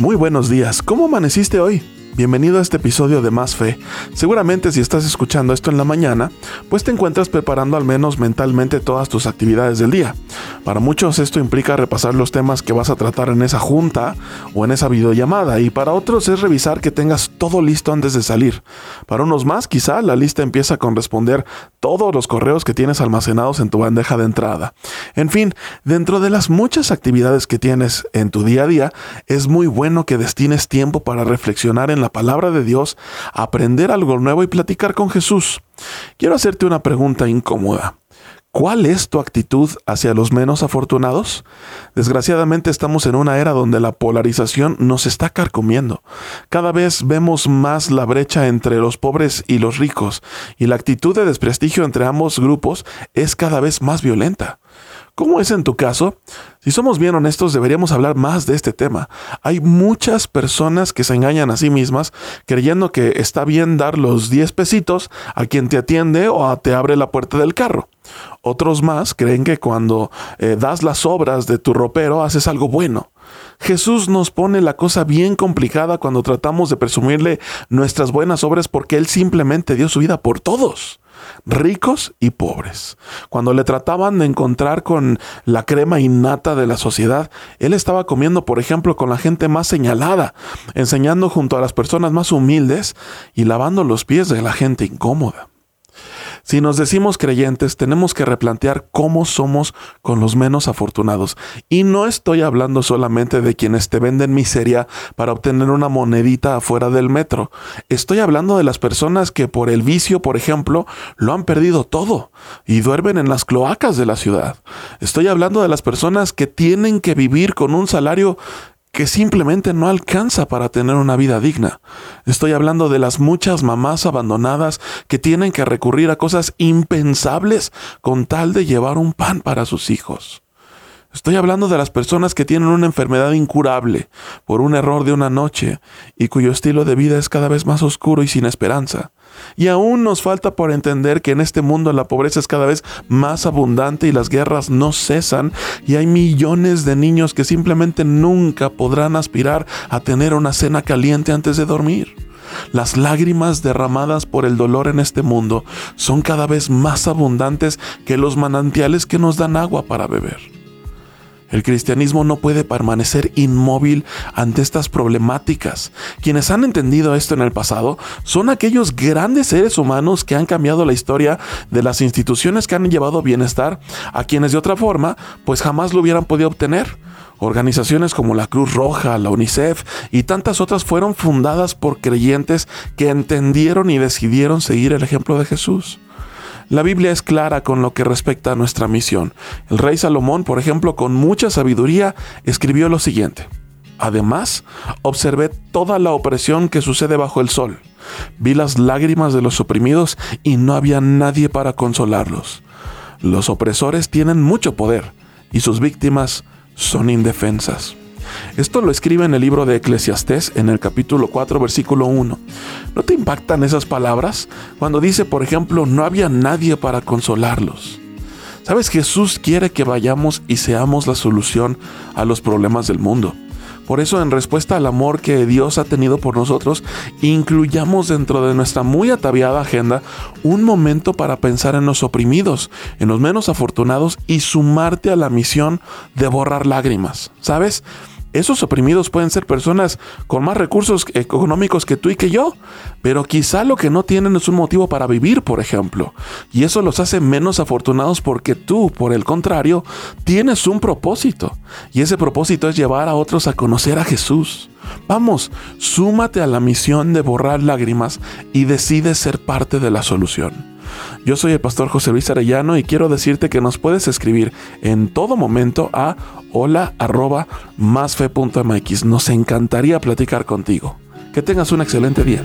Muy buenos días, ¿cómo amaneciste hoy? Bienvenido a este episodio de Más Fe. Seguramente si estás escuchando esto en la mañana, pues te encuentras preparando al menos mentalmente todas tus actividades del día. Para muchos esto implica repasar los temas que vas a tratar en esa junta o en esa videollamada, y para otros es revisar que tengas todo listo antes de salir. Para unos más, quizá la lista empieza con responder todos los correos que tienes almacenados en tu bandeja de entrada. En fin, dentro de las muchas actividades que tienes en tu día a día, es muy bueno que destines tiempo para reflexionar en la palabra de Dios, aprender algo nuevo y platicar con Jesús. Quiero hacerte una pregunta incómoda. ¿Cuál es tu actitud hacia los menos afortunados? Desgraciadamente estamos en una era donde la polarización nos está carcomiendo. Cada vez vemos más la brecha entre los pobres y los ricos, y la actitud de desprestigio entre ambos grupos es cada vez más violenta. ¿Cómo es en tu caso? Si somos bien honestos, deberíamos hablar más de este tema. Hay muchas personas que se engañan a sí mismas creyendo que está bien dar los 10 pesitos a quien te atiende o te abre la puerta del carro. Otros más creen que cuando das las obras de tu ropero haces algo bueno. Jesús nos pone la cosa bien complicada cuando tratamos de presumirle nuestras buenas obras, porque Él simplemente dio su vida por todos, ricos y pobres. Cuando le trataban de encontrar con la crema innata de la sociedad, Él estaba comiendo, por ejemplo, con la gente más señalada, enseñando junto a las personas más humildes y lavando los pies de la gente incómoda. Si nos decimos creyentes, tenemos que replantear cómo somos con los menos afortunados. Y no estoy hablando solamente de quienes te venden miseria para obtener una monedita afuera del metro. Estoy hablando de las personas que por el vicio, por ejemplo, lo han perdido todo y duermen en las cloacas de la ciudad. Estoy hablando de las personas que tienen que vivir con un salario que simplemente no alcanza para tener una vida digna. Estoy hablando de las muchas mamás abandonadas que tienen que recurrir a cosas impensables con tal de llevar un pan para sus hijos. Estoy hablando de las personas que tienen una enfermedad incurable por un error de una noche y cuyo estilo de vida es cada vez más oscuro y sin esperanza. Y aún nos falta por entender que en este mundo la pobreza es cada vez más abundante y las guerras no cesan, y hay millones de niños que simplemente nunca podrán aspirar a tener una cena caliente antes de dormir. Las lágrimas derramadas por el dolor en este mundo son cada vez más abundantes que los manantiales que nos dan agua para beber. El cristianismo no puede permanecer inmóvil ante estas problemáticas. Quienes han entendido esto en el pasado son aquellos grandes seres humanos que han cambiado la historia de las instituciones que han llevado bienestar a quienes de otra forma pues jamás lo hubieran podido obtener. Organizaciones como la Cruz Roja, la UNICEF y tantas otras fueron fundadas por creyentes que entendieron y decidieron seguir el ejemplo de Jesús. La Biblia es clara con lo que respecta a nuestra misión. El rey Salomón, por ejemplo, con mucha sabiduría, escribió lo siguiente: además, observé toda la opresión que sucede bajo el sol. Vi las lágrimas de los oprimidos y no había nadie para consolarlos. Los opresores tienen mucho poder y sus víctimas son indefensas. Esto lo escribe en el libro de Eclesiastés, en el capítulo 4, versículo 1. ¿No te impactan esas palabras? Cuando dice, por ejemplo, no había nadie para consolarlos. ¿Sabes? Jesús quiere que vayamos y seamos la solución a los problemas del mundo. Por eso, en respuesta al amor que Dios ha tenido por nosotros, incluyamos dentro de nuestra muy ataviada agenda un momento para pensar en los oprimidos, en los menos afortunados, y sumarte a la misión de borrar lágrimas. ¿Sabes? Esos oprimidos pueden ser personas con más recursos económicos que tú y que yo, pero quizá lo que no tienen es un motivo para vivir, por ejemplo, y eso los hace menos afortunados, porque tú, por el contrario, tienes un propósito, y ese propósito es llevar a otros a conocer a Jesús. Vamos, súmate a la misión de borrar lágrimas y decide ser parte de la solución. Yo soy el pastor José Luis Arellano y quiero decirte que nos puedes escribir en todo momento a hola@masfe.mx. Nos encantaría platicar contigo. Que tengas un excelente día.